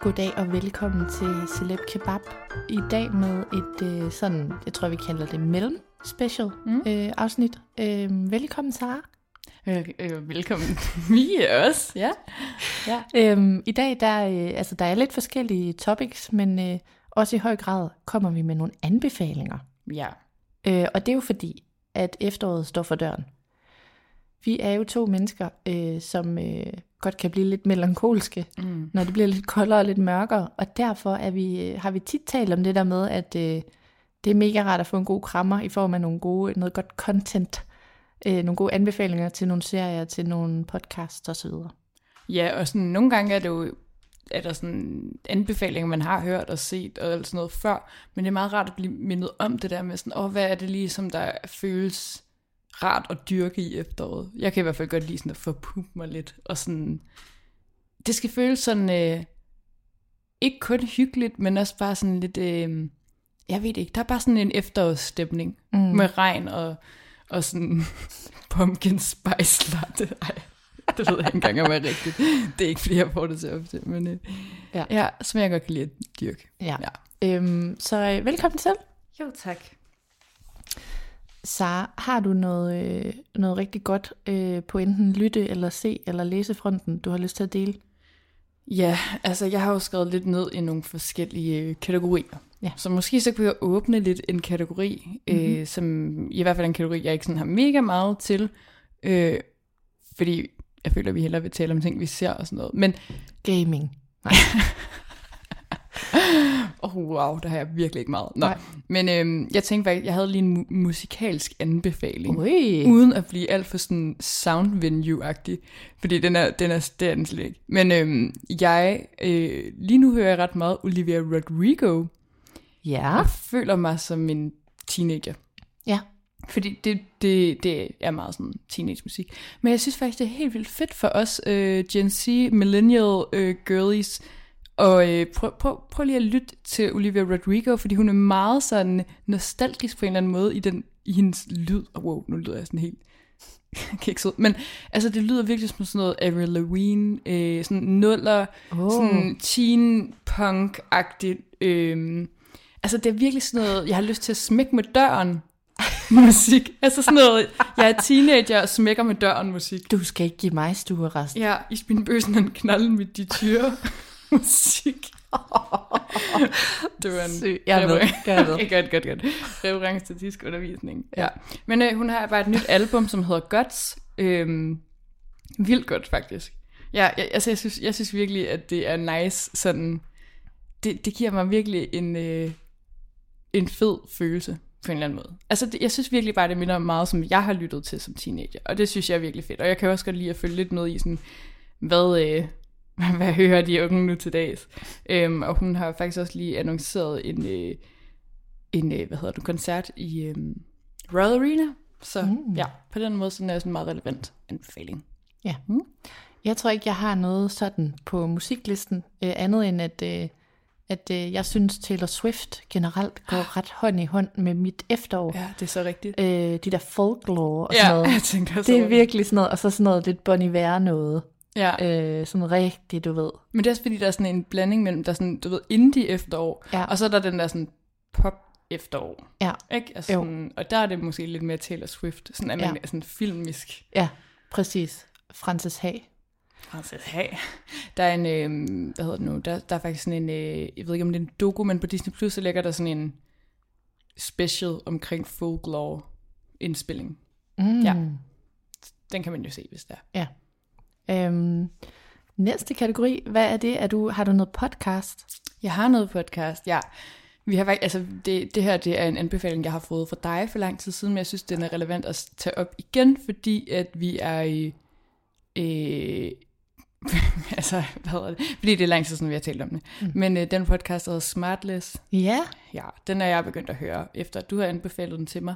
Goddag og velkommen til Celeb Kebab. I dag med et sådan, jeg tror vi kalder det mellem-special afsnit. Velkommen, Sara. Velkommen. Vi også, ja. Ja. I dag der er lidt forskellige topics, men også i høj grad kommer vi med nogle anbefalinger. Ja. Og det er jo fordi, at efteråret står for døren. Vi er jo to mennesker, som godt kan blive lidt melankolske, når det bliver lidt koldere og lidt mørkere, og derfor har vi tit talt om det der med, at det er mega rart at få en god krammer i form af noget godt content, nogle gode anbefalinger til nogle serier, til nogle podcasts osv. Ja, og sådan, nogle gange er der sådan anbefalinger, man har hørt og set og sådan noget før, men det er meget rart at blive mindet om det der med sådan, hvad er det lige, som der føles rart at dyrke i efteråret. Jeg kan i hvert fald godt lide sådan at forpumpe mig lidt, og sådan, det skal føles sådan, ikke kun hyggeligt, men også bare sådan lidt, jeg ved ikke, der er bare sådan en efterårsstemning, med regn og sådan pumpkin spice latte. Ej, det ved jeg ikke engang, om jeg er rigtigt. Det er ikke, fordi jeg får det til ofte, men ja, som jeg godt kan lide at dyrke. Ja. Ja. Så velkommen til. Jo, tak. Sara, har du noget rigtig godt på enten lytte eller se eller læsefronten, du har lyst til at dele? Ja, altså jeg har jo skrevet lidt ned i nogle forskellige kategorier. Ja. Så måske så kunne jeg åbne lidt en kategori, som i hvert fald en kategori, jeg ikke sådan har mega meget til, fordi jeg føler, at vi hellere vil tale om ting, vi ser og sådan noget. Men gaming. Nej. Wow, der har jeg virkelig ikke meget. Nå. Men jeg tænkte faktisk, jeg havde lige en musikalsk anbefaling, uden at blive alt for sådan sound venue-agtig, fordi den er slet ikke. Men jeg lige nu hører jeg ret meget Olivia Rodrigo, ja. Og føler mig som en teenager. Ja. Fordi det er meget sådan teenage-musik. Men jeg synes faktisk, det er helt vildt fedt for os Gen Z, millennial girlies, og prøv lige at lytte til Olivia Rodrigo, fordi hun er meget sådan nostalgisk på en eller anden måde i hendes lyd. Wow, nu lyder jeg sådan helt kikset. Men altså, det lyder virkelig som sådan noget Avril Lavigne, sådan nuller, sådan teen-punk-agtigt. Altså, det er virkelig sådan noget, jeg har lyst til at smække med døren musik. Altså sådan noget, jeg er teenager og smækker med døren musik. Du skal ikke give mig stuerest. Ja, i spinbøsen og knalden med de tyre. Musik. Det var en godt reference til tysk undervisning. Ja. Men hun har bare et nyt album, som hedder Guts. Vildt godt, faktisk. Ja, altså, jeg synes virkelig, at det er nice. Sådan, det giver mig virkelig en fed følelse på en eller anden måde. Altså, jeg synes virkelig bare, det minder om meget, som jeg har lyttet til som teenager. Og det synes jeg er virkelig fedt. Og jeg kan også godt lide at følge lidt med i, sådan, hvad hører de unge nu til dags? Og hun har faktisk også lige annonceret en koncert i Royal Arena. Så ja, på den måde sådan er det en meget relevant anbefaling. Ja. Jeg tror ikke, jeg har noget sådan på musiklisten, andet end at jeg synes, Taylor Swift generelt går ret hånd i hånd med mit efterår. Ja, det er så rigtigt. De der folklore og sådan noget. Jeg tænker det er virkelig sådan noget, og så sådan noget lidt Bon Iver noget. Ja. Sådan rigtigt, du ved. Men det er også fordi, der er sådan en blanding mellem, der sådan, du ved, indie efterår, ja. Og så er der den der sådan pop efterår. Ja. Ikke? Altså sådan, og der er det måske lidt mere Taylor Swift, sådan at man er sådan filmisk. Ja, præcis. Frances Ha. Der er en, hvad hedder det nu, der er faktisk sådan en, jeg ved ikke om det er en doku, men på Disney Plus, så ligger der sådan en special omkring folklore indspilling. Mm. Ja. Den kan man jo se, hvis det er. Ja. Næste kategori, hvad er det? Har du noget podcast? Jeg har noget podcast, ja. Vi har faktisk, altså det her, det er en anbefaling, jeg har fået fra dig for lang tid siden, men jeg synes, den er relevant at tage op igen, fordi at vi er i... altså, hvad hedder det? Fordi det er lang tid siden, vi har talt om det. Mm. Men den podcast hedder Smartless. Ja. Ja, den er jeg begyndt at høre, efter du har anbefalet den til mig.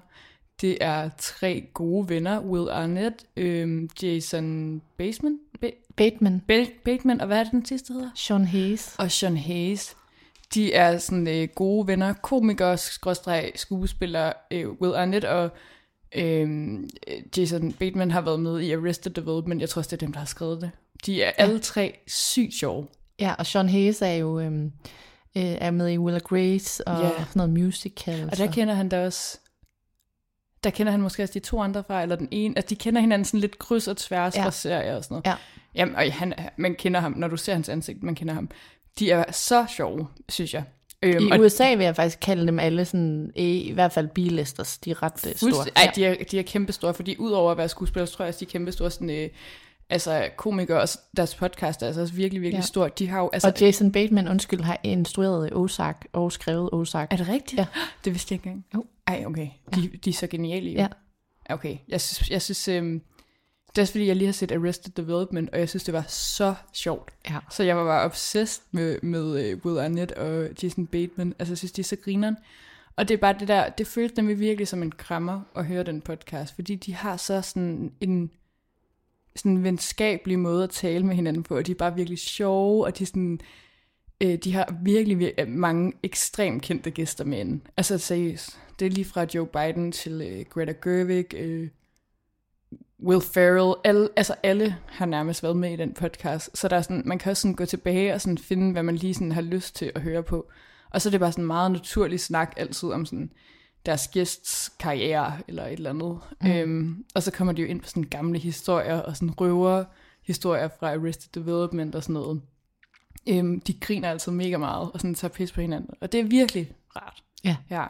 Det er tre gode venner, Will Arnett, Jason Bateman, og hvad er det den sidste hedder? Sean Hayes. De er sådan gode venner, komikere, skuespillere, Will Arnett og Jason Bateman har været med i Arrested Development. Jeg tror også, det er dem, der har skrevet det. De er alle tre sygt sjove. Ja, og Sean Hayes er jo er med i Will & Grace og sådan noget musical. Og der kender han da også... Der kender han måske også de to andre fra, eller den ene. Altså, de kender hinanden sådan lidt kryds og tværs fra serier og sådan noget. Ja. Jamen, og man kender ham, når du ser hans ansigt, man kender ham. De er så sjove, synes jeg. I USA vil jeg faktisk kalde dem alle sådan, i hvert fald bilisters, de er ret store. Ej, de er kæmpestore, fordi udover at være skuespillere, tror jeg, de er kæmpestore sådan... altså komikere, og deres podcast er altså også virkelig, virkelig stort. De har jo, altså, og Jason Bateman, har instrueret Ozark og skrevet Ozark. Er det rigtigt? Ja. Det vidste jeg ikke engang. Ej, okay. De er så geniale, jo. Ja. Okay, jeg synes det er også fordi, jeg lige har set Arrested Development, og jeg synes, det var så sjovt. Ja. Så jeg var bare obsessed med Will Arnett og Jason Bateman. Altså, jeg synes, de er så grineren. Og det er bare det der, det følte dem virkelig som en krammer at høre den podcast, fordi de har så sådan en venskabelig måde at tale med hinanden på, og de er bare virkelig sjove, og de, sådan, de har virkelig, virkelig mange ekstremt kendte gæster med inden. Altså seriøst, det er lige fra Joe Biden til Greta Gerwig, Will Ferrell, alle har nærmest været med i den podcast, så der er sådan, man kan også sådan gå tilbage og sådan finde, hvad man lige sådan har lyst til at høre på. Og så er det bare sådan meget naturlig snak altid om sådan... deres gæsts karriere, eller et eller andet. Og så kommer de jo ind på sådan gamle historier, og sådan røverhistorier fra Arrested Development og sådan noget. De griner altid mega meget, og sådan tager pis på hinanden. Og det er virkelig rart. Ja.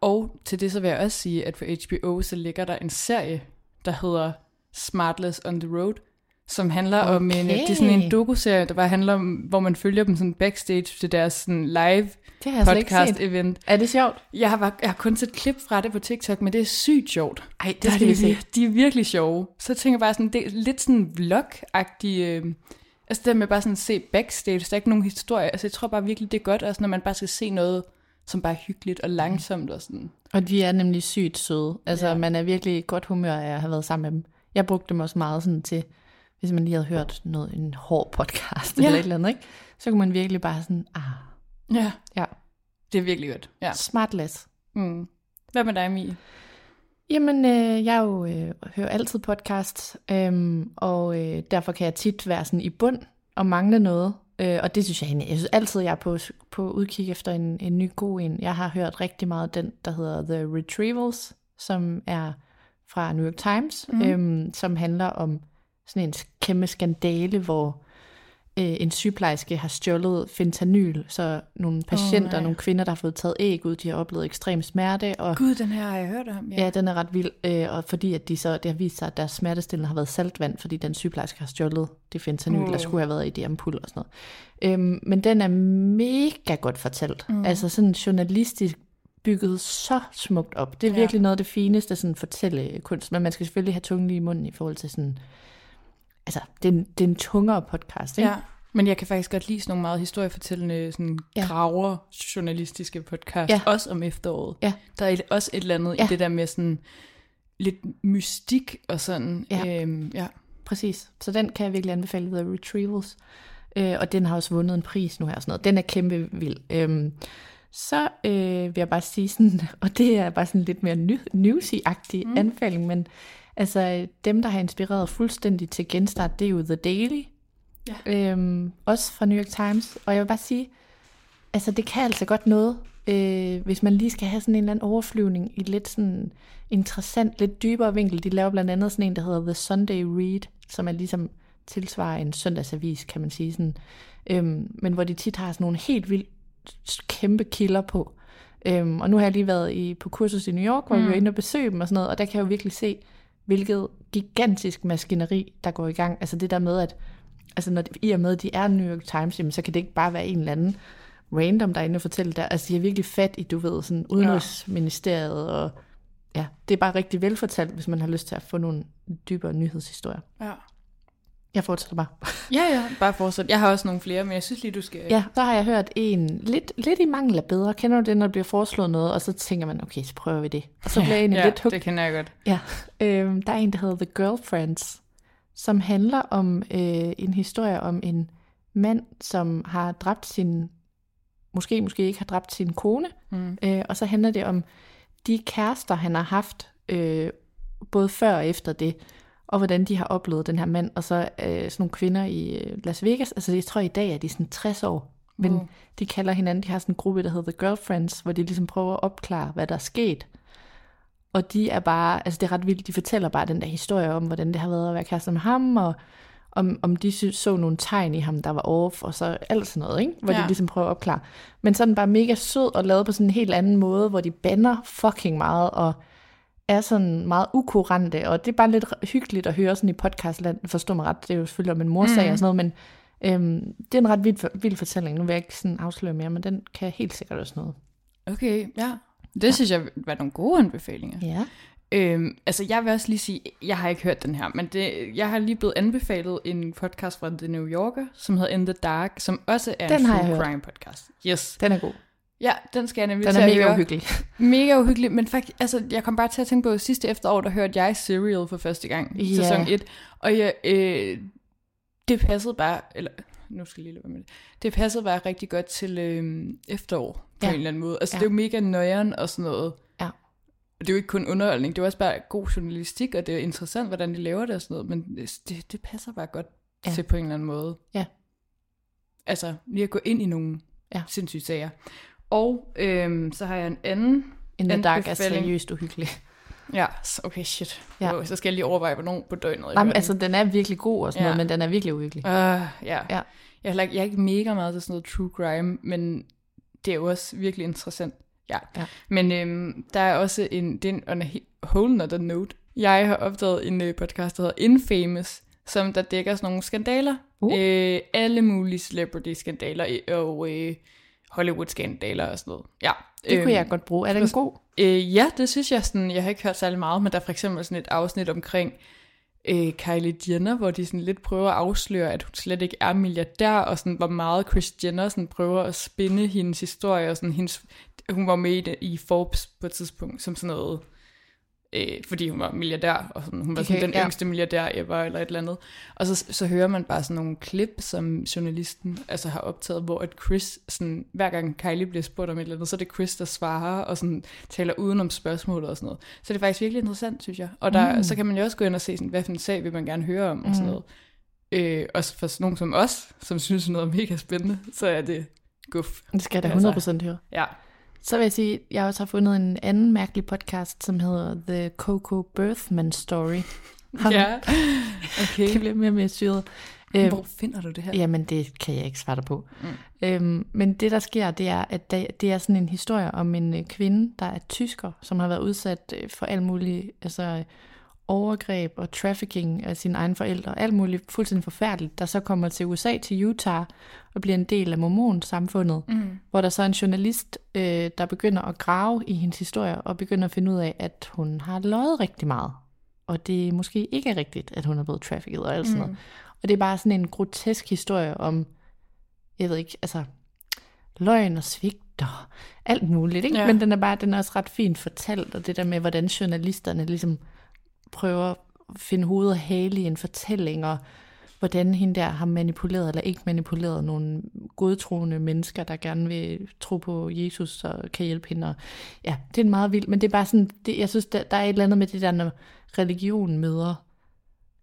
Og til det så vil jeg også sige, at på HBO, så ligger der en serie, der hedder Smartless on the Road, som handler om det er sådan en dokuserie, der bare handler om, hvor man følger dem sådan backstage til deres sådan live podcast-event. Er det sjovt? Jeg har kun set klip fra det på TikTok, men det er sygt sjovt. Ej, det skal vi se. De er virkelig sjove. Så tænker jeg bare sådan, det er lidt sådan vlog-agtig, altså det med bare sådan at se backstage, der er ikke nogen historie. Altså jeg tror bare virkelig, det er godt også, når man bare skal se noget, som bare er hyggeligt og langsomt og sådan. Og de er nemlig sygt søde. Altså man er virkelig i godt humør af at have været sammen med dem. Jeg brugte dem også meget sådan til... Hvis man lige havde hørt noget, en hård podcast eller et eller andet, ikke? Så kunne man virkelig bare sådan, Ja, det er virkelig godt. Ja. Smartless. Mm. Hvad med dig, Mie? Jamen, jeg jo hører altid podcast, og derfor kan jeg tit være sådan i bund og mangle noget. Og det synes jeg egentlig. Jeg synes altid, jeg er på udkig efter en ny god en. Jeg har hørt rigtig meget den, der hedder The Retrievals, som er fra New York Times, som handler om sådan en kæmpe skandale, hvor en sygeplejerske har stjålet fentanyl, så nogle patienter, nogle kvinder, der har fået taget æg ud, de har oplevet ekstrem smerte. Og, gud, den her har jeg hørt om. Ja, den er ret vild, og fordi at det har vist sig, at deres smertestillende har været saltvand, fordi den sygeplejerske har stjålet det fentanyl, der skulle have været i de ampuller og sådan noget. Men den er mega godt fortalt. Altså sådan journalistisk bygget så smukt op. Det er virkelig noget af det fineste sådan fortællekunst, men man skal selvfølgelig have tungen lige i munden i forhold til sådan... Altså, det er en tungere podcast, ikke? Ja, men jeg kan faktisk godt lide sådan nogle meget historiefortællende, sådan graver journalistiske podcast, også om efteråret. Ja. Der er også et eller andet i det der med sådan lidt mystik og sådan. Ja. præcis. Så den kan jeg virkelig anbefale, The Retrievals. Og den har også vundet en pris nu her og sådan noget. Den er kæmpe vild. Så vil jeg bare sige sådan, og det er bare sådan lidt mere newsy-agtig anbefaling, men altså dem, der har inspireret fuldstændig til genstart, det er jo The Daily, også fra New York Times. Og jeg vil bare sige, altså det kan altså godt noget, hvis man lige skal have sådan en eller anden overflyvning i lidt sådan interessant, lidt dybere vinkel. De laver blandt andet sådan en, der hedder The Sunday Read, som er ligesom tilsvarer en søndagsavis, kan man sige sådan. Men hvor de tit har sådan nogle helt vildt kæmpe kilder på. Og nu har jeg lige været på kursus i New York, hvor vi var inde og besøge dem og sådan noget, og der kan jeg jo virkelig se, hvilket gigantisk maskineri, der går i gang. Altså det der med, at altså når i og med, de er New York Times, jamen, så kan det ikke bare være en eller anden random, der er inde og fortæller der. Altså de har virkelig fat i, du ved, sådan udenrigsministeriet, og ja, det er bare rigtig velfortalt, hvis man har lyst til at få nogle dybere nyhedshistorier. Ja. Jeg fortsætter bare. Ja, bare fortsæt. Jeg har også nogle flere, men jeg synes lige, du skal... Ja, så har jeg hørt en lidt i mangel af bedre. Kender du det, når der bliver foreslået noget, og så tænker man, okay, så prøver vi det. Og så bliver jeg egentlig lidt hooked. Det kender jeg godt. Ja, der er en, der hedder The Girlfriends, som handler om en historie om en mand, som har dræbt sin... Måske ikke har dræbt sin kone. Og så handler det om de kærester, han har haft, både før og efter det, og hvordan de har oplevet den her mand, og så sådan nogle kvinder i Las Vegas. Altså jeg tror i dag er de sådan 60 år, men de kalder hinanden, de har sådan en gruppe, der hedder The Girlfriends, hvor de ligesom prøver at opklare, hvad der er sket. Og de er bare, altså det er ret vildt, de fortæller bare den der historie om, hvordan det har været at være kærester med ham, og om de så nogle tegn i ham, der var off, og så alt sådan noget, ikke? Hvor de ligesom prøver at opklare. Men sådan bare mega sød, og lavet på sådan en helt anden måde, hvor de bander fucking meget, og er sådan meget ukurante, og det er bare lidt hyggeligt at høre sådan i podcastland, forstår mig ret, det er jo selvfølgelig om en morsag og sådan noget, men det er en ret vild fortælling, nu vil jeg ikke sådan afsløre mere, men den kan helt sikkert også noget. Okay, ja. Det synes jeg var nogle gode anbefalinger. Ja. Altså jeg vil også lige sige, jeg har ikke hørt den her, men jeg har lige blevet anbefalet en podcast fra The New Yorker, som hedder In the Dark, som også er den en true crime podcast. Yes. Den er god. Ja, den skal jeg nemlig til at høre. Den er mega uhyggelig. Mega uhyggelig, men faktisk, altså, jeg kom bare til at tænke på, sidste efterår, der hørte jeg Serial for første gang, sæson 1, og jeg, det passede bare, eller, nu skal jeg lige løbe med det, det passede bare rigtig godt til efterår, på en eller anden måde. Altså, det er jo mega nøjeren og sådan noget. Ja. Det er jo ikke kun underholdning, det er også bare god journalistik, og det er interessant, hvordan de laver det og sådan noget, men det passer bare godt til på en eller anden måde. Ja. Altså, lige at gå ind i nogle sindssyge sager. Og så har jeg en anden In the Dark er seriøst uhyggelig. Ja, okay, shit. Ja. Så skal jeg lige overveje, hvornår på døgnet. Jamen, altså, den er virkelig god og sådan noget, men den er virkelig uhyggelig. Jeg er ikke mega meget til sådan noget true crime, men det er jo også virkelig interessant. Ja. Men der er også en whole nother note. Jeg har opdaget en podcast, der hedder Infamous, som der dækker sådan nogle skandaler. Alle mulige celebrity-skandaler og... Hollywood-skandaler og sådan noget. Ja, det kunne jeg godt bruge. Er den god? Ja, det synes jeg sådan, jeg har ikke hørt særlig meget, men der er for eksempel sådan et afsnit omkring Kylie Jenner, hvor de sådan lidt prøver at afsløre, at hun slet ikke er milliardær, og sådan hvor meget Kris Jenner sådan prøver at spinde hendes historie, og sådan hun var med i Forbes på et tidspunkt, som sådan noget, fordi hun var milliardær, og sådan, hun var sådan den yngste milliardær ever, eller et eller andet. Og så hører man bare sådan nogle klip, som journalisten altså har optaget, hvor at Chris, sådan, hver gang Kylie bliver spurgt om et eller andet, så er det Chris, der svarer og sådan, taler udenom spørgsmålet og sådan noget. Så det er faktisk virkelig interessant, synes jeg. Og der, så kan man jo også gå ind og se, sådan, hvad for en sag vil man gerne høre om og sådan noget. Også for nogen som os, som synes noget er mega spændende, så er det guf. Det skal jeg da 100% høre. Ja. Så vil jeg sige, at jeg også har fundet en anden mærkelig podcast, som hedder The Coco Berthmann Story. Ja, okay. Det bliver mere og mere syret. Hvor finder du det her? Jamen, det kan jeg ikke svare dig på. Men det, der sker, det er, at det er sådan en historie om en kvinde, der er tysker, som har været udsat for alt muligt altså, overgreb og trafficking af sine egne forældre. Alt muligt fuldstændig forfærdeligt, der så kommer til USA, til Utah, og bliver en del af mormonsamfundet, hvor der så er en journalist, der begynder at grave i hendes historie, og begynder at finde ud af, at hun har løjet rigtig meget. Og det er måske ikke rigtigt, at hun er blevet trafficket og alt sådan noget. Og det er bare sådan en grotesk historie om, jeg ved ikke, altså løgn og svigt, og alt muligt, ikke? Ja. Men den er også ret fint fortalt, og det der med, hvordan journalisterne ligesom prøver finde hoved og hale i en fortælling, og hvordan hende der har manipuleret eller ikke manipuleret nogle godtroende mennesker, der gerne vil tro på Jesus og kan hjælpe hende. Og ja, det er meget vildt, men det er bare sådan, det, jeg synes, der er et eller andet med det der, når religion møder.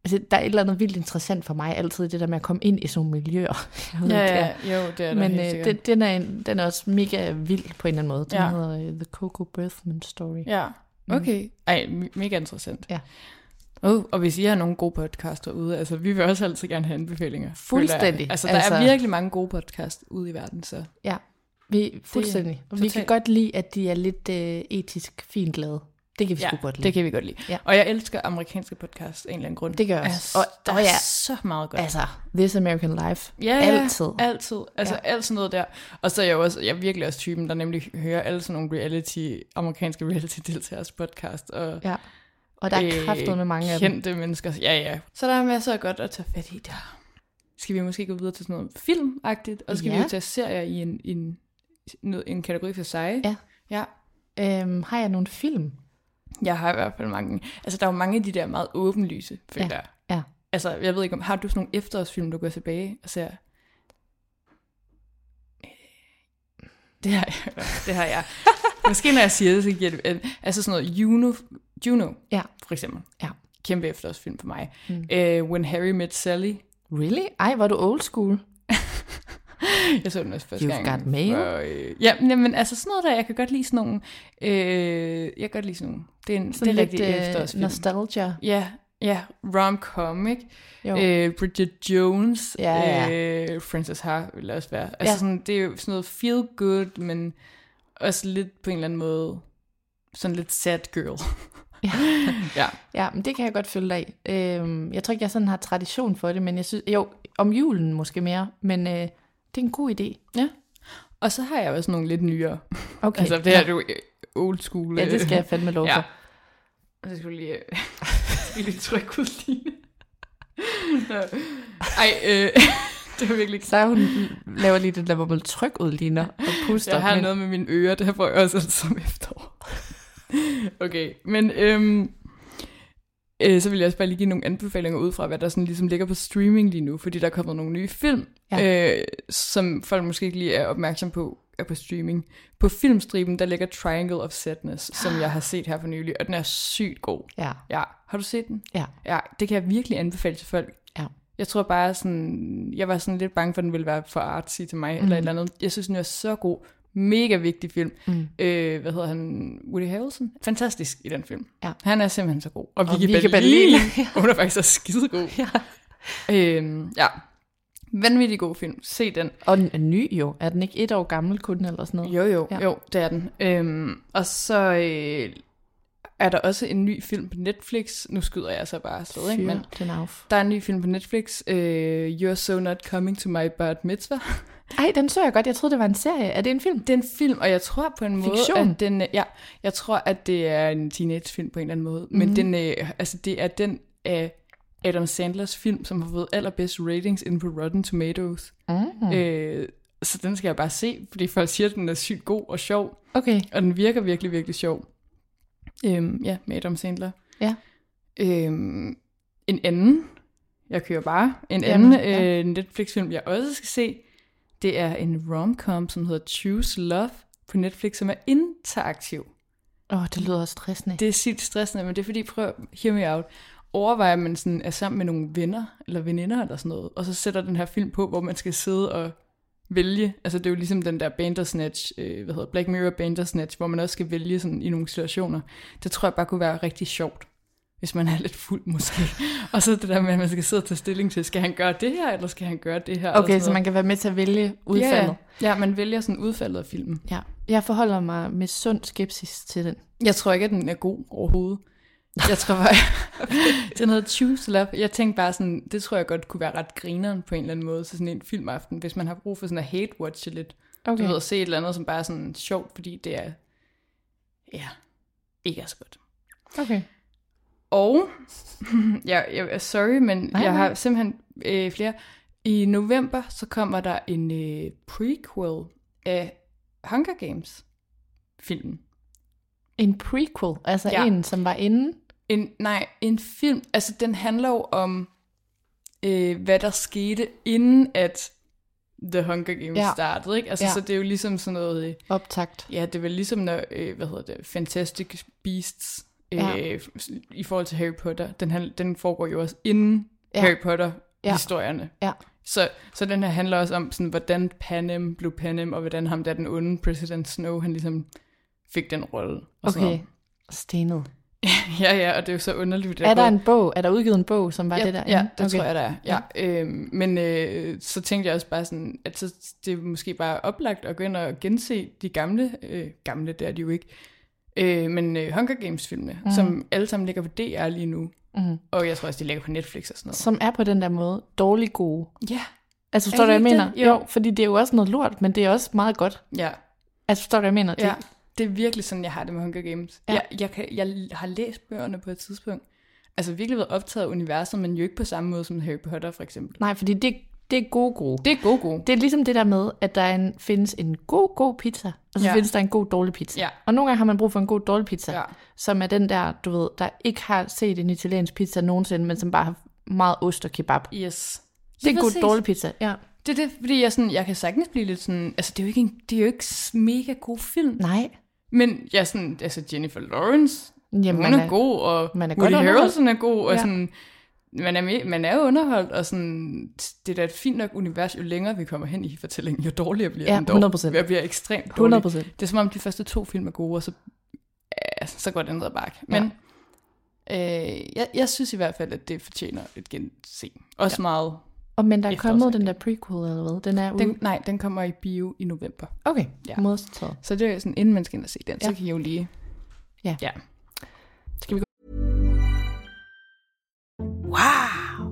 Altså, der er et eller andet vildt interessant for mig altid, det der med at komme ind i sådan nogle miljøer. Jo, det er der. Men den er også mega vild på en eller anden måde. Den hedder The Coco Berthmann Story. Ja, okay. Ej, mega interessant. Ja. Og hvis I har nogle gode podcaster ude, altså vi vil også altid gerne have anbefalinger. Fuldstændig. Altså, der er virkelig mange gode podcasts ude i verden, så... Ja, fuldstændig. Vi kan godt lide, at de er lidt etisk fint lavet. Det kan vi sgu godt lide. Det kan vi godt lide. Ja. Og jeg elsker amerikanske podcasts af en eller anden grund. Det gør jeg også. Og der er så meget godt. Altså, This American Life. Ja, altid. Altså, alt sådan noget der. Og så er jeg også, jeg er virkelig også typen, der nemlig hører alle sådan nogle amerikanske reality-deltagers podcast. Og, og der er kræftet med mange af dem. Kendte mennesker. Ja. Så der er masser af godt at tage fat i der. Skal vi måske gå videre til sådan noget filmagtigt? Og skal vi jo tage serier i en kategori for sig? Ja. Har jeg nogle film? Jeg har i hvert fald mange. Altså, der er jo mange af de der meget åbenlyse, føler jeg. Ja. Altså, jeg ved ikke, har du sådan nogle efterårsfilm, du går tilbage og ser? Det har jeg. Måske når jeg siger det, så giver det... Altså sådan noget Juno for eksempel. Ja. Kæmpe efterårsfilm for mig. When Harry Met Sally. Really? Ej, var du old school? Jeg så den også første gang. You've got mail? Men altså sådan noget der, jeg kan godt lide sådan nogle... Det er en rigtig efterårsfilm. Nostalgia. Ja, rom-com, ikke? Bridget Jones. Frances Ha vil også være. Altså sådan, det er jo sådan noget feel good, men også lidt på en eller anden måde sådan lidt sad girl. Ja, men det kan jeg godt følge dig af. Jeg tror ikke, jeg sådan har tradition for det, men jeg synes... Jo, om julen måske mere, men... det er en god idé. Ja. Og så har jeg også nogle lidt nyere. Okay. Altså, det er jo old school. Ja, det skal jeg fandme lov for. Og så skal du lige... lige trykke ud, Line. Det var virkelig... Så hun laver lige det der, hvor man trykker ud, Line, og puster. Jeg har noget med mine ører, det her får jeg også altid som efterår. Okay, men... så vil jeg også bare lige give nogle anbefalinger ud fra, hvad der sådan ligesom ligger på streaming lige nu, fordi der er kommet nogle nye film, som folk måske ikke lige er opmærksom på, er på streaming. På filmstriben, der ligger Triangle of Sadness, som jeg har set her for nylig, og den er sygt god. Ja. Har du set den? Ja, det kan jeg virkelig anbefale til folk. Ja. Jeg tror bare sådan, jeg var sådan lidt bange for, at den ville være for artsy til mig, eller et eller andet. Jeg synes, den er så god. Mega vigtig film. Hvad hedder han? Woody Harrelson. Fantastisk i den film. Ja. Han er simpelthen så god. Og Vicky Berlin. Hun er faktisk så skidegod. Vanvittig god film. Se den. Og den er ny jo. Er den ikke 1 år gammel kun eller sådan noget? Jo, det er den. Og så er der også en ny film på Netflix. Nu skyder jeg så bare afsted, ikke? Men der er en ny film på Netflix. You're So Not Coming to My Bat Mitzvah. Ej, den så jeg godt. Jeg troede, det var en serie. Er det en film? Det er en film, og jeg tror på en måde... Fiktion? At den, jeg tror, at det er en teenagefilm på en eller anden måde. Men det er den Adam Sandlers film, som har fået allerbedst ratings inde på Rotten Tomatoes. Så den skal jeg bare se, fordi folk siger, at den er sygt god og sjov. Okay. Og den virker virkelig, virkelig sjov. Med Adam Sandler. Ja. En anden... Jeg kører bare. Netflix-film, jeg også skal se... Det er en rom-com, som hedder Choose Love på Netflix, som er interaktiv. Det lyder også stressende. Det er sygt stressende, men det er fordi, prøv hear me out. Overvejer, at man sådan er sammen med nogle venner, eller veninder, eller sådan noget, og så sætter den her film på, hvor man skal sidde og vælge. Altså, det er jo ligesom den der Bandersnatch, Black Mirror Bandersnatch, hvor man også skal vælge sådan i nogle situationer. Det tror jeg bare kunne være rigtig sjovt, hvis man er lidt fuld måske. Og så det der med, at man skal sidde og tage stilling til, skal han gøre det her, eller skal han gøre det her? Okay, så man kan være med til at vælge udfaldet. Ja, man vælger sådan udfaldet af filmen. Ja, jeg forholder mig med sund skepsis til den. Jeg tror ikke, at den er god overhovedet. Jeg tror bare, den hedder Choose Love. Jeg tænkte bare sådan, det tror jeg godt kunne være ret grineren på en eller anden måde, så sådan en filmaften, hvis man har brug for sådan at hate-watche lidt. Okay. Du ved, at se et eller andet, som bare er sådan sjovt, fordi det er, ikke er så godt. Okay. Og, jeg har simpelthen flere. I november, så kommer der en prequel af Hunger Games-filmen. En prequel? Altså en, som var inden? En film, altså den handler jo om, hvad der skete, inden at The Hunger Games startede, ikke? Altså, så det er jo ligesom sådan noget... optakt. Ja, det var ligesom, når, Fantastic Beasts, i forhold til Harry Potter, den foregår jo også inden Harry Potter-historierne. Ja. Så den her handler også om, sådan, hvordan Panem blev Panem, og hvordan ham der den onde President Snow, han ligesom fik den rolle. Okay, stenet. Ja, og det er jo så underligt. Er der en bog? Er der udgivet en bog, som var det der? Ja, det tror jeg, der er. Ja. Men så tænkte jeg også bare sådan, at så, det er måske bare oplagt at gå ind og gense de gamle, det er de jo ikke, men Hunger Games-filmene, som alle sammen ligger på DR lige nu. Mm. Og jeg tror også, de ligger på Netflix og sådan noget. Som er på den der måde dårlig gode. Ja. Altså, forstår du, hvad jeg mener? Jo, fordi det er jo også noget lort, men det er også meget godt. Ja. Altså, forstår du, hvad jeg mener? Ja. Det er virkelig sådan, jeg har det med Hunger Games. Ja. Jeg har læst bøgerne på et tidspunkt. Altså virkelig været optaget af universet, men jo ikke på samme måde som Harry Potter for eksempel. Nej, fordi det er gode. Det er gode. Det er ligesom det der med, at der findes en god pizza, og så findes der en god dårlig pizza. Ja. Og nogle gange har man brug for en god dårlig pizza, som er den der, du ved, der ikke har set en italiensk pizza nogensinde, men som bare har meget ost og kebab. Yes. Det er en god dårlig pizza, ja. Det er det, fordi jeg kan sagtens blive lidt sådan, altså det er jo ikke mega god film. Nej. Men ja, sådan, altså Jennifer Lawrence, jamen, hun er god, og Woody Harrelson er god, og sådan, man er jo underholdt, og sådan, det er da et fint nok univers, jo længere vi kommer hen i fortællingen, jo dårligere bliver den dog. 100%. Jeg bliver ekstremt dårlig. 100%. Det er som om de første 2 film er gode, og så går den ned ad bakke. Men jeg synes i hvert fald, at det fortjener et gense. Også meget. Og men der er kommet den der prequel eller hvad? Den er ude? Nej, den kommer i bio i november. Okay, modtaget. Så det er sådan, inden man skal ind og se den, så kan I jo lige... Ja. Skal vi gå? Wow!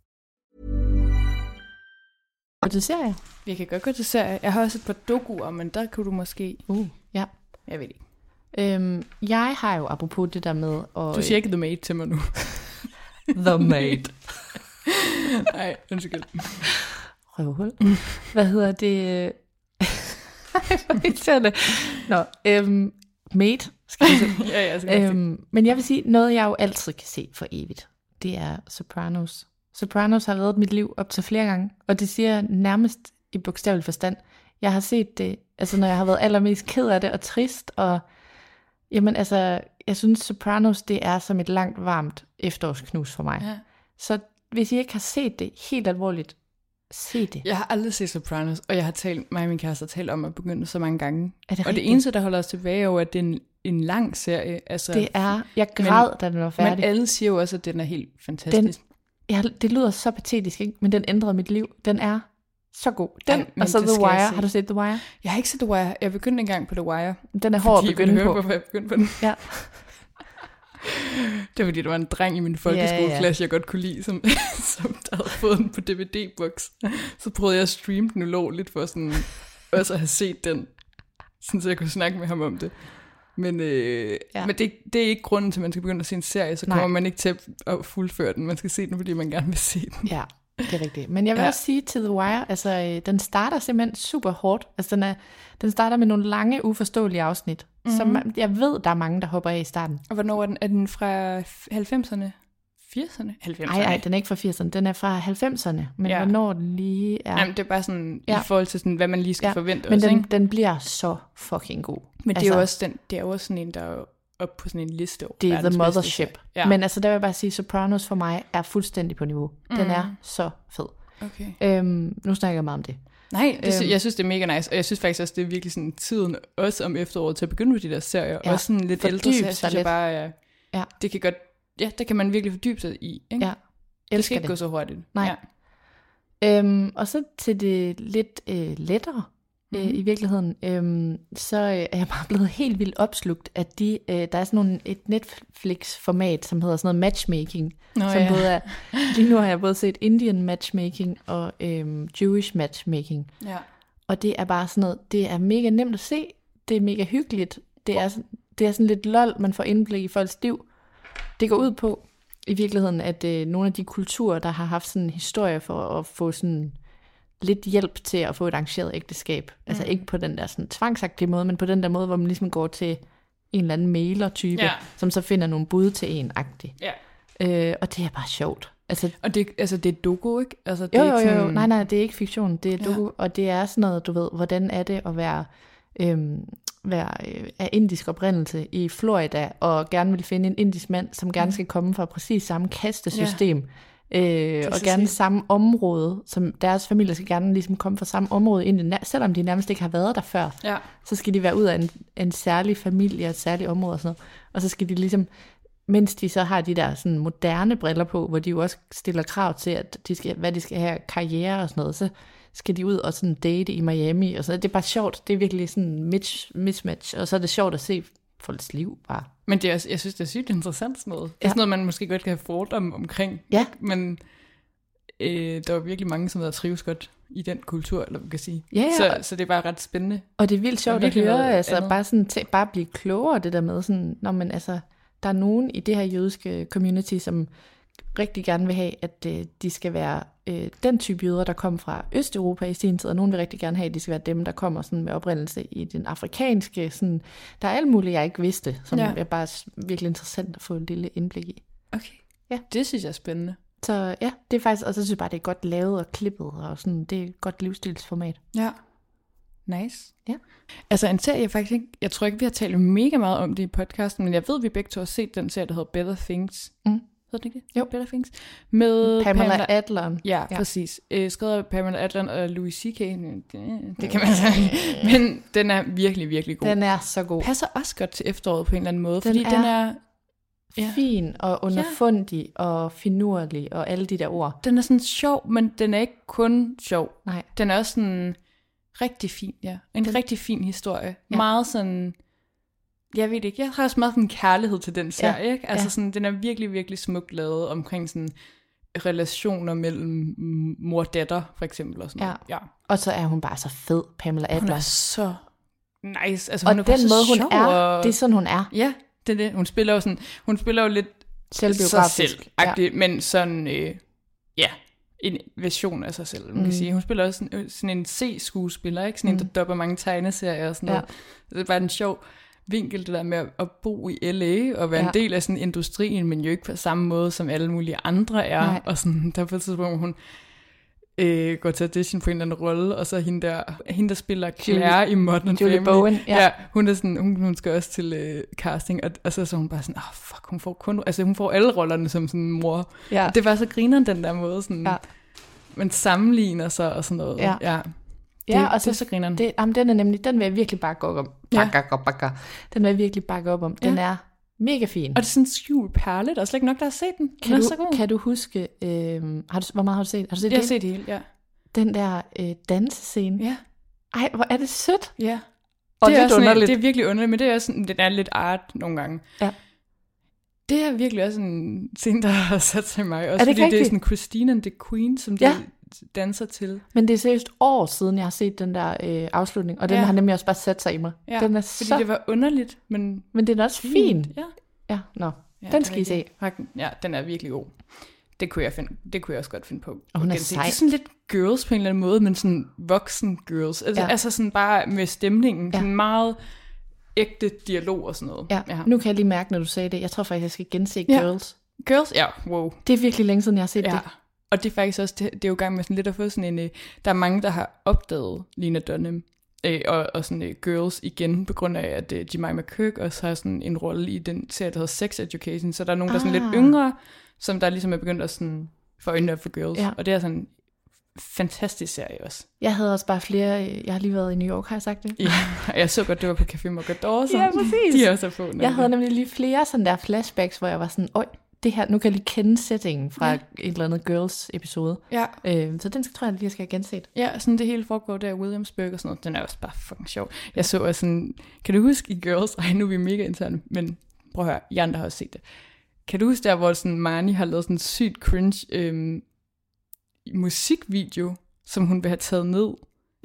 Gå til serie. Vi kan godt gå til serie. Jeg har også et par dokuer, men der kunne du måske... ja. Jeg ved ikke. Jeg har jo apropos det der med at... Du siger ikke The Maid til mig nu. The Maid. Nej, undskyld. Røvhul. Hvad hedder det? Nå, Maid skal vi se. Men jeg vil sige, noget jeg jo altid kan se for evigt, det er Sopranos. Sopranos har reddet mit liv op til flere gange, og det siger jeg nærmest i bogstavelig forstand. Jeg har set det, altså når jeg har været allermest ked af det og trist, og jamen altså, jeg synes Sopranos, det er som et langt, varmt efterårsknus for mig. Ja. Så hvis I ikke har set det, helt alvorligt, se det. Jeg har aldrig set Sopranos, og jeg har talt, mig og min kæreste har talt om at begynde så mange gange. Og det eneste, der holder os tilbage over, at det er en lang serie. Altså, det er, jeg græd, da den var færdig. Men alle siger jo også, at den er helt fantastisk. Det lyder så patetisk, ikke? Men den ændrede mit liv. Den er så god. Og så The Wire. Har du set The Wire? Jeg har ikke set The Wire. Jeg begyndte engang på The Wire. Den er hård at begynde på. Jeg begyndte på den. Ja. Det var fordi, der var en dreng i min folkeskoleklasse, jeg godt kunne lide, som der havde fået den på DVD-boks. Så prøvede jeg at streame den ulovligt for sådan, også at have set den, sådan, så jeg kunne snakke med ham om det. Men det er ikke grunden til, at man skal begynde at se en serie, så kommer man ikke til at fuldføre den. Man skal se den, fordi man gerne vil se den. Ja. Det er rigtigt. Men jeg vil også sige til The Wire, altså den starter simpelthen super hårdt. Altså den starter med nogle lange, uforståelige afsnit, som jeg ved, der er mange, der hopper af i starten. Og hvornår er den? Er den fra 90'erne? 80'erne? 90'erne? Nej, den er ikke fra 80'erne, den er fra 90'erne. Men hvornår den lige er... Jamen, det er bare sådan i forhold til, sådan, hvad man lige skal forvente. Men den bliver så fucking god. Men det er jo også sådan en, der op på sådan en liste over. Det er the mothership. Ja. Men altså, der vil jeg bare sige, Sopranos for mig er fuldstændig på niveau. Den er så fed. Okay. Nu snakker jeg meget om det. Nej, det, jeg synes, det er mega nice, og jeg synes faktisk også, det er virkelig sådan tiden, også om efteråret, til at begynde med de der serier, ja, også sådan lidt ældre, så synes jeg bare, ja, det kan godt, ja, der kan man virkelig fordybe sig i, ikke? Ja, det skal ikke gå så hurtigt. Nej. Ja. Og så til det lidt lettere, i virkeligheden, så er jeg bare blevet helt vildt opslugt, at der er sådan et Netflix-format, som hedder sådan noget matchmaking. Lige nu har jeg både set Indian matchmaking og Jewish matchmaking. Ja. Og det er bare sådan noget, det er mega nemt at se, det er mega hyggeligt, det er sådan lidt lol, man får indblik i folks liv. Det går ud på, i virkeligheden, at nogle af de kulturer, der har haft sådan en historie for at få sådan lidt hjælp til at få et arrangeret ægteskab. Altså ikke på den der sådan tvangsagtige måde, men på den der måde, hvor man ligesom går til en eller anden mailer-type, som så finder nogle bud til en-agtig. Ja. Og det er bare sjovt. Altså, og det, altså, det er doku, ikke? Altså, det er ikke sådan... Nej, det er ikke fiktion, det er doku, og det er sådan noget, du ved, hvordan er det at være af indisk oprindelse i Florida, og gerne vil finde en indisk mand, som gerne skal komme fra præcis samme kastesystem, og gerne samme område, som deres familie skal gerne ligesom komme fra samme område, selvom de nærmest ikke har været der før, så skal de være ud af en særlig familie og et særligt område og sådan noget. Og så skal de ligesom, mens de så har de der sådan moderne briller på, hvor de jo også stiller krav til, at hvad de skal have karriere og sådan noget, så skal de ud og sådan date i Miami og sådan noget. Det er bare sjovt, det er virkelig sådan mismatch, og så er det sjovt at se folks liv bare. Men det er også, jeg synes, det er sygt interessant sådan noget. Det er sådan noget, man måske godt kan have fordomme omkring. Ja. Men der er virkelig mange, som der trives godt i den kultur, eller man kan sige. Ja, ja. Så det er bare ret spændende. Og det er vildt sjovt at høre, altså bare blive klogere, det der med sådan, når man altså, der er nogen i det her jødiske community, som rigtig gerne vil have, at de skal være den type jøder, der kom fra Østeuropa i sin tid, og nogen vil rigtig gerne have, at de skal være dem, der kommer sådan med oprindelse i den afrikanske. Sådan, der er alt muligt, jeg ikke vidste, som er bare virkelig interessant at få et lille indblik i. Okay, ja. Det synes jeg er spændende. Så ja, det er faktisk, og så synes jeg bare, det er godt lavet og klippet, og sådan, det er et godt livsstilsformat. Ja, nice. Ja. Altså en serie, jeg tror ikke, vi har talt mega meget om det i podcasten, men jeg ved, vi begge to har set den serie, der hedder Better Things. Hedder det ikke det? Jo. Better Things. Med Pamela Adlon. Ja, præcis. Skrevet af Pamela Adlon og Louis C.K. Det kan man sige. Men den er virkelig, virkelig god. Den er så god. Passer også godt til efteråret på en eller anden måde, fordi den er fin og underfundig og finurlig og alle de der ord. Den er sådan sjov, men den er ikke kun sjov. Nej. Den er også sådan rigtig fin, en rigtig fin historie. Ja. Meget sådan... Jeg ved ikke, jeg har også meget sådan en kærlighed til den serie, ikke? Altså sådan, den er virkelig, virkelig smukt lavet omkring sådan relationer mellem mor og datter, for eksempel, og sådan noget. Ja. Og så er hun bare så fed, Pamela Adler. Hun er så nice, altså, og hun er den så måde, hun er, og... det er sådan, hun er. Ja, det er det. Hun spiller jo sådan, hun spiller jo lidt selvbiografisk, men sådan, en version af sig selv, man kan sige. Hun spiller også sådan en C-skuespiller, ikke? Sådan en, der dopper mange tegneserier og sådan noget. Det er bare en sjov vinkel, det der med at bo i LA og være en del af sådan industrien, men jo ikke på samme måde, som alle mulige andre er. Nej. Og sådan, der på et tidspunkt, hvor hun går til audition på en eller anden rolle, og så hende der spiller Claire i Modern Family. Bowen, hun er sådan, hun skal også til casting, og så hun bare sådan, fuck, hun får kun, altså hun får alle rollerne som sådan mor. Ja. Det var så grineren den der måde, sådan, man sammenligner sig og sådan noget. Ja. Det, og så grineren. Den er nemlig, den vil jeg virkelig bare gå om. Den vil jeg virkelig bakke op om. Den er mega fin. Og det er sådan en skjult perle, der er slet ikke nok, der har set den. Kan du huske, hvor meget har du set? Har du set det? Jeg har set det hele, Den der dansescene. Ja. Ej, hvor er det sødt. Ja. Og det er også underligt. Det er virkelig underligt, men det er også sådan, den er lidt art nogle gange. Ja. Det er virkelig også en scene, der har sat sig i mig. Også er det fordi det er sådan Christine and the Queen, som det danser til. Men det er seriøst år siden, jeg har set den der afslutning, og den har nemlig også bare sat sig i mig. Ja, den er fordi det var underligt, men den er også fint. Den skal I se. Ja, den er virkelig god. Det kunne jeg også godt finde på. Og hun er sej. Det er sådan lidt girls på en eller anden måde, men sådan voksen girls. Altså sådan bare med stemningen. Sådan meget ægte dialog og sådan noget. Ja. Nu kan jeg lige mærke, når du sagde det. Jeg tror faktisk, jeg skal gense Girls. Girls? Ja, wow. Det er virkelig længe siden, jeg har set det. Og det er faktisk også, det er jo gang med sådan lidt at få sådan en, der er mange, der har opdaget Lena Dunham. og sådan Girls igen, på grund af, at Jemima Kirke også har sådan en rolle i den serie, der hedder Sex Education, så der er nogen, der er sådan lidt yngre, som der ligesom er begyndt at sådan få øjnene op for Girls, ja. Og det er sådan en fantastisk serie også. Jeg havde også bare flere, jeg har lige været i New York, har jeg sagt det? Ja, og jeg så godt, det var på Café Mogador, så ja, de er også på. Nemlig. Jeg havde nemlig lige flere sådan der flashbacks, hvor jeg var sådan, oj, det her, nu kan jeg lige kende settingen fra et eller andet Girls-episode. Ja. Så den tror jeg lige, jeg skal have genset. Ja, sådan det hele foregår der i Williamsburg og sådan noget. Den er også bare fucking sjov. Jeg så også sådan, kan du huske i Girls? Ej, nu er vi mega interne, men prøv at høre, Jan, der har også set det. Kan du huske der, hvor sådan Marnie har lavet sådan en sygt cringe musikvideo, som hun vil have taget ned?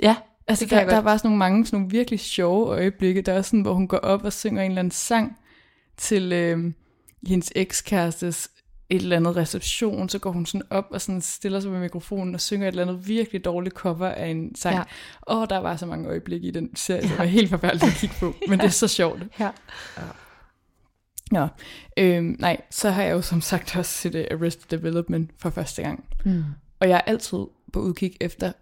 Ja. Altså, det der er bare sådan nogle mange sådan nogle virkelig sjove øjeblikke. Der er sådan, hvor hun går op og synger en eller anden sang til... hendes ekskærestes et eller andet reception, så går hun sådan op og sådan stiller sig ved mikrofonen og synger et eller andet virkelig dårligt cover af en sang. Ja. Og der var så mange øjeblikke i den serie, som var helt forfærdeligt at kigge på, men det er så sjovt. Ja. Nå, nej, så har jeg jo som sagt også set Arrested Development for første gang. Mm. Og jeg er altid på udkig efter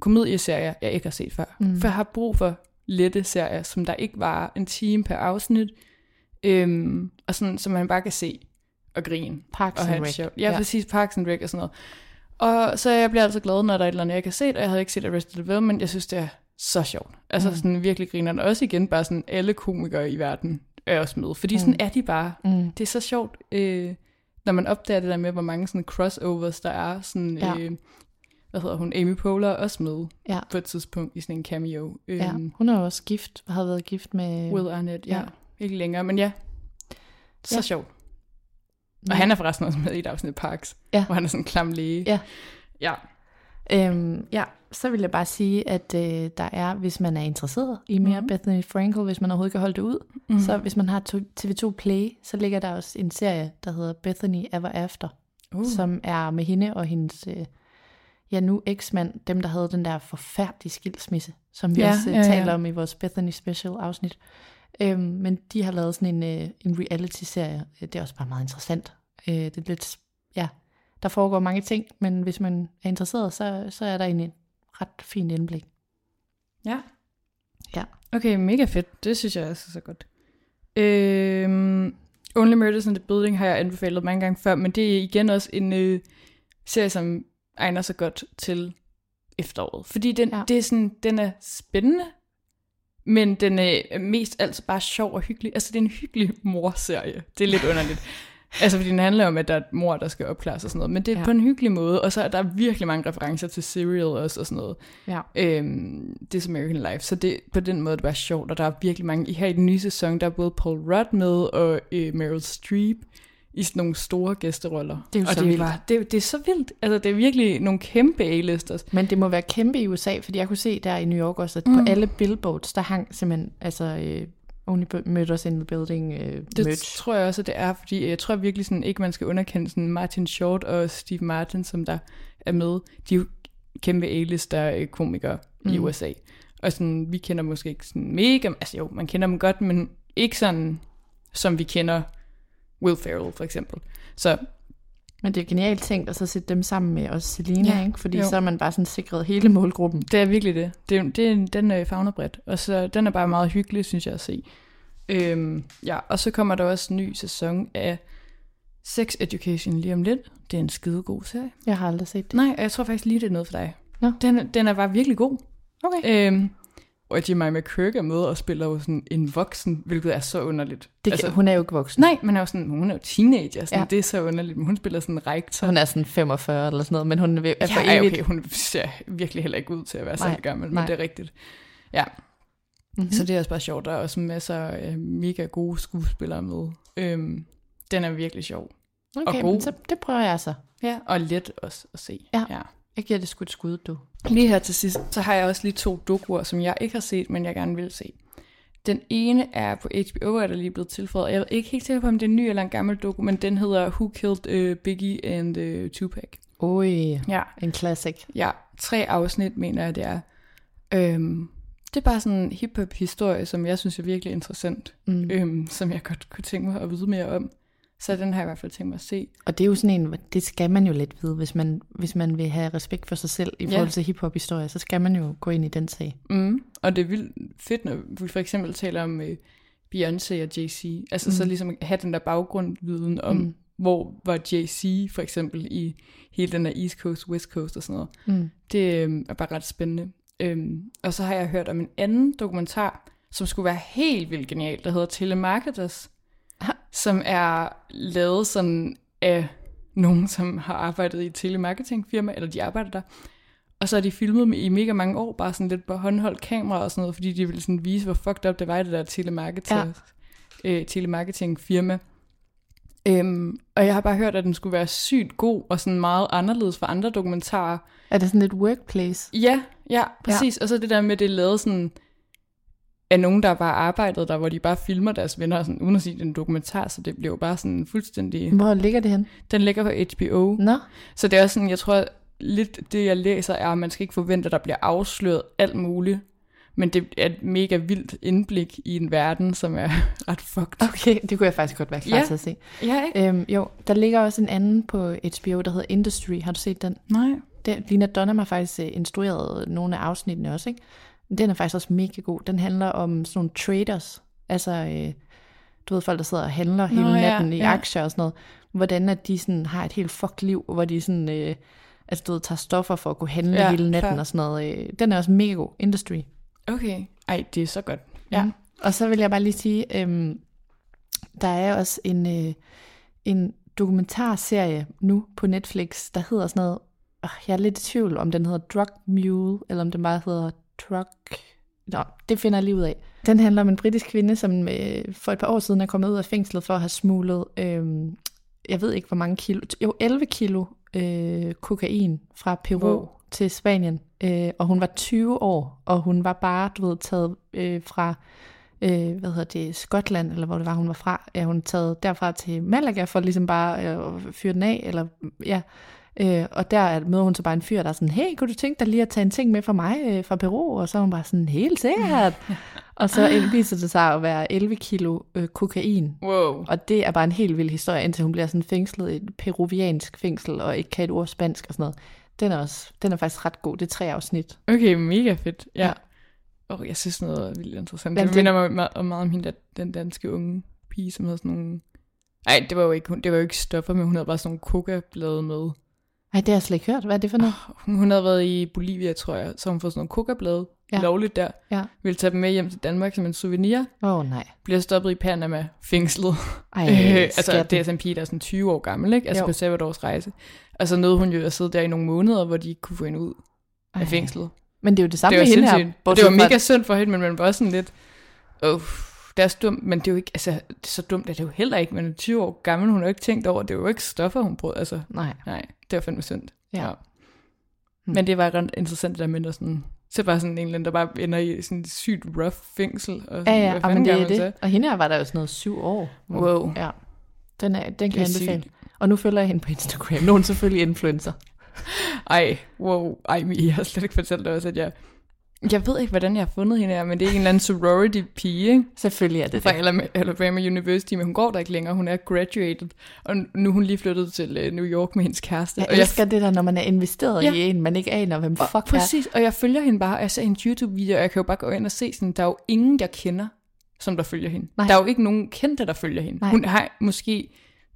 komedieserier, jeg ikke har set før. Mm. For jeg har brug for lette serier, som der ikke varer en time per afsnit, og sådan, så man bare kan se og grine Parks og have det sjovt. Ja, præcis, Parks and Rec og sådan noget. Og så jeg bliver altid glad, når der er et eller andet, jeg kan se, og jeg havde ikke set Arrested Development, men jeg synes, det er så sjovt. Altså sådan virkelig grinerne. Også igen bare sådan, alle komikere i verden er også med, fordi sådan er de bare. Mm. Det er så sjovt, når man opdager det der med, hvor mange sådan crossovers der er. Sådan, hvad hedder hun? Amy Poehler er også med på et tidspunkt i sådan en cameo. Ja, hun er også gift, har været gift med... Will Arnett, ikke længere, men så sjovt. Og han er forresten også med i et afsnit Parks, hvor han er sådan en klam læge. Ja. Så vil jeg bare sige, at der er, hvis man er interesseret i mere Bethany Frankel, hvis man overhovedet kan holde det ud, så hvis man har TV2 Play, så ligger der også en serie, der hedder Bethany Ever After, som er med hende og hendes nu eksmand, dem der havde den der forfærdelige skilsmisse, som vi også taler om i vores Bethany Special afsnit. Men de har lavet sådan en reality-serie. Det er også bare meget interessant. Det er lidt, der foregår mange ting, men hvis man er interesseret, så er der en ret fin indblik. Ja. Okay, mega fedt. Det synes jeg også så godt. Only Murders in the Building har jeg anbefalet mange gange før, men det er igen også en serie, som egner sig godt til efteråret. Fordi det er sådan, den er spændende, men den er mest altså bare sjov og hyggelig. Altså, det er en hyggelig morserie. Det er lidt underligt. Altså, fordi den handler om, at der er et mor, der skal opklares og sådan noget. Men det er på en hyggelig måde. Og så er der virkelig mange referencer til Serial også og sådan noget. Ja. This American Life. Så det på den måde, det var sjovt. Og der er virkelig mange. Her i den nye sæson, der er både Paul Rudd med og Meryl Streep i sådan nogle store gæsteroller. Det er jo så vildt. Det er så vildt. Altså, det er virkelig nogle kæmpe A-listers. Men det må være kæmpe i USA, fordi jeg kunne se der i New York også, at på alle billboards, der hang simpelthen, altså, Only Murders in the Building det merch. Tror jeg også, det er, fordi jeg tror virkelig sådan, ikke man skal underkende sådan Martin Short og Steve Martin, som der er med. De er jo kæmpe A-lister komikere i USA. Og sådan, vi kender måske ikke sådan mega, altså jo, man kender dem godt, men ikke sådan, som vi kender Will Ferrell for eksempel. Så. Men det er genialt tænkt at så sætte dem sammen med også Selena, ikke? Fordi så er man bare sådan sikret hele målgruppen. Det er virkelig det. Den er favnerbredt, og så den er bare meget hyggelig, synes jeg at se. Og så kommer der også en ny sæson af Sex Education lige om lidt. Det er en skidegod serie. Jeg har aldrig set det. Nej, og jeg tror faktisk lige, det er noget for dig. No. Den er bare virkelig god. Okay. Og Jemima Kirke er med og spiller jo sådan en voksen, hvilket er så underligt. Hun er jo ikke voksen. Nej, men hun er jo teenager. Sådan, det er så underligt, men hun spiller sådan en rektor. Hun er sådan 45 eller sådan noget, men hun er for evigt. Okay, hun ser virkelig heller ikke ud til at være særlig gammel, men det er rigtigt. Ja. Mm-hmm. Så det er også bare sjovt. Der er også masser af mega gode skuespillere med. Den er virkelig sjov. Okay, og god. Men så det prøver jeg så. Ja, og let også at se. Ja. Jeg giver det sgu et skud, du. Lige her til sidst, så har jeg også lige 2 dokuer, som jeg ikke har set, men jeg gerne vil se. Den ene er på HBO, er der lige blevet tilføjet. Jeg er ikke helt sikker på, om det er en ny eller en gammel doku, men den hedder Who Killed Biggie and Tupac. En classic. Ja, 3 afsnit, mener jeg, det er. Det er bare sådan en hip-hop-historie, som jeg synes er virkelig interessant, som jeg godt kunne tænke mig at vide mere om. Så den har jeg i hvert fald tænkt mig at se. Og det er jo sådan en, det skal man jo lidt vide, hvis man vil have respekt for sig selv i forhold til hiphop-historie, så skal man jo gå ind i den sag. Mm. Og det er vildt fedt, når vi for eksempel taler om Beyoncé og Jay-Z. Altså så ligesom have den der baggrundviden om, hvor var Jay-Z for eksempel i hele den der East Coast, West Coast og sådan noget. Mm. Det er bare ret spændende. Og så har jeg hørt om en anden dokumentar, som skulle være helt vildt genial, der hedder Telemarketers, som er lavet sådan af nogen, som har arbejdet i telemarketingfirma, eller de arbejder der. Og så er de filmet i mega mange år, bare sådan lidt på håndholdt kamera og sådan noget, fordi de ville sådan vise, hvor fucked up det var, det der telemarketingfirma. Og jeg har bare hørt, at den skulle være sygt god og sådan meget anderledes fra andre dokumentarer. Er det sådan lidt workplace? Ja, præcis. Ja. Og så det der med, det lavede sådan af nogen, der bare arbejdede der, hvor de bare filmer deres venner, sådan, uden at sige, det er en dokumentar, så det blev jo bare sådan fuldstændig... Hvor ligger det hen? Den ligger på HBO. Nå. Så det er også sådan, jeg tror lidt det, jeg læser, er, at man skal ikke forvente, at der bliver afsløret alt muligt, men det er et mega vildt indblik i en verden, som er ret fucked. Okay, det kunne jeg faktisk godt være klar til at se. Ja, ikke? Jo, der ligger også en anden på HBO, der hedder Industry. Har du set den? Nej. Lina Dunham har faktisk instrueret nogle af afsnittene også, ikke? Den er faktisk også mega god. Den handler om sådan nogle traders, altså du ved, folk der sidder og handler hele natten i aktier og sådan noget, hvordan at de sådan har et helt fucked liv, hvor de sådan, altså du ved, tager stoffer for at kunne handle hele natten og sådan noget. Den er også mega god. Industry. Okay. Ej, det er så godt. Ja. Mm. Og så vil jeg bare lige sige, der er også en dokumentarserie nu på Netflix, der hedder sådan noget, jeg er lidt i tvivl, om den hedder Drug Mule, eller om den bare hedder Drug... Nå, det finder jeg lige ud af. Den handler om en britisk kvinde, som for et par år siden er kommet ud af fængslet for at have smuglet, jeg ved ikke hvor mange kilo, jo 11 kilo kokain fra Peru til Spanien. Og hun var 20 år, og hun var bare, du ved, taget fra, Skotland, eller hvor det var, hun var fra. Ja, hun var taget derfra til Malaga for ligesom bare at fyre den af, eller ja... og der møder hun så bare en fyr, der er sådan, hey, kunne du tænke dig lige at tage en ting med fra mig fra Peru? Og så er hun bare sådan, helt sikkert. Og så viser det sig at være 11 kilo kokain. Wow. Og det er bare en helt vild historie, indtil hun bliver sådan fængslet i et peruviansk fængsel, og ikke kan et ord spansk og sådan noget. Den er faktisk ret god, det er 3 afsnit. Okay, mega fedt, ja. Jeg synes noget er vildt interessant. Det minder mig meget om hende, den danske unge pige, som havde sådan nogle... Ej, det var jo ikke stoffer, men hun havde bare sådan nogle kokablade med. Ej, det har jeg slet ikke hørt. Hvad er det for noget? Hun havde været i Bolivia, tror jeg, så hun fået sådan nogle kokablade, lovligt der. Ja. Ville tage dem med hjem til Danmark som en souvenir. Nej. Bliver stoppet i Panama, fængslet. Ej, altså, det er sådan en pige, der er sådan 20 år gammel, ikke? Altså jo. På Salvadors rejse. Og så nåede hun jo at sidde der i nogle måneder, hvor de ikke kunne få hende ud af fængslet. Men det er jo det samme med hende her. Det var mega synd for hende, men man var også sådan lidt... Det er så dumt, men det er jo ikke, altså, det er så dumt, at det jo heller ikke, men 20 år gammel, hun har ikke tænkt over, det er jo ikke stoffer, hun brød, altså. Nej, det var fandme synd. Ja. Men det var ret interessant, det der mindre sådan, så bare sådan en eller anden, der bare ender i sådan et sygt rough fængsel, og sådan, hvad fanden gør man så? Og hende her var der jo sådan noget 7 år. Wow. Ja, den kan jeg anbefale. Og nu følger jeg hende på Instagram, nogen selvfølgelig influencer. Jeg har slet ikke fortalt dig også, at jeg ved ikke, hvordan jeg har fundet hende her, men det er ikke en eller anden sorority-pige, ikke? Selvfølgelig er det fra Alabama University, men hun går der ikke længere. Hun er graduated, og nu er hun lige flyttet til New York med hendes kæreste. Jeg elsker det der, når man er investeret i en, man ikke aner, hvem fuck er. Præcis, og jeg følger hende bare, og jeg ser hendes YouTube-video, og jeg kan jo bare gå ind og se sådan, der er jo ingen, jeg kender, som der følger hende. Nej. Der er jo ikke nogen kendte, der følger hende. Nej. Hun har måske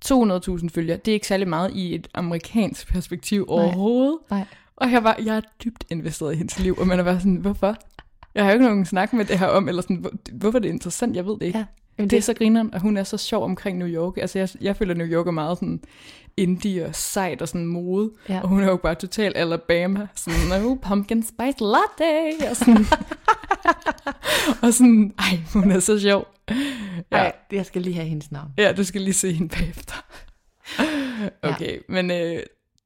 200.000 følgere. Det er ikke særlig meget i et amerikansk perspektiv overhovedet. Nej. Og jeg er dybt investeret i hendes liv, og man er bare sådan, hvorfor? Jeg har jo ikke nogen snak med det her om, eller sådan, hvorfor det er interessant, jeg ved det ikke. Ja, det er så grineren, og hun er så sjov omkring New York. Altså, jeg føler, New York er meget sådan indie og sejt og sådan mode, og hun er jo bare totalt Alabama, sådan, pumpkin spice latte, og sådan, og sådan, ej, hun er så sjov. Ej, jeg skal lige have hendes navn. Ja, du skal lige se hende bagefter. Okay, men...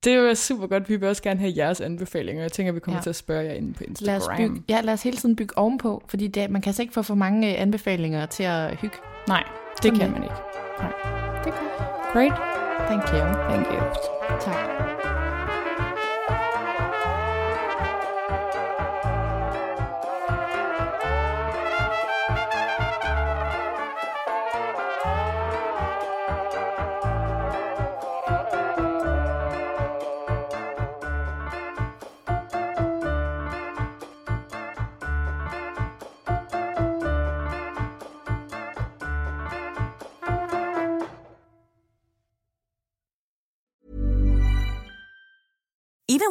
det var super godt. Vi vil også gerne have jeres anbefalinger. Jeg tænker, vi kommer til at spørge jer inde på Instagram. Lad os hele tiden bygge ovenpå, fordi man kan altså ikke få for mange anbefalinger til at hygge. Nej, det kan man ikke. Nej, det kan. Great. Thank you. Tak. Even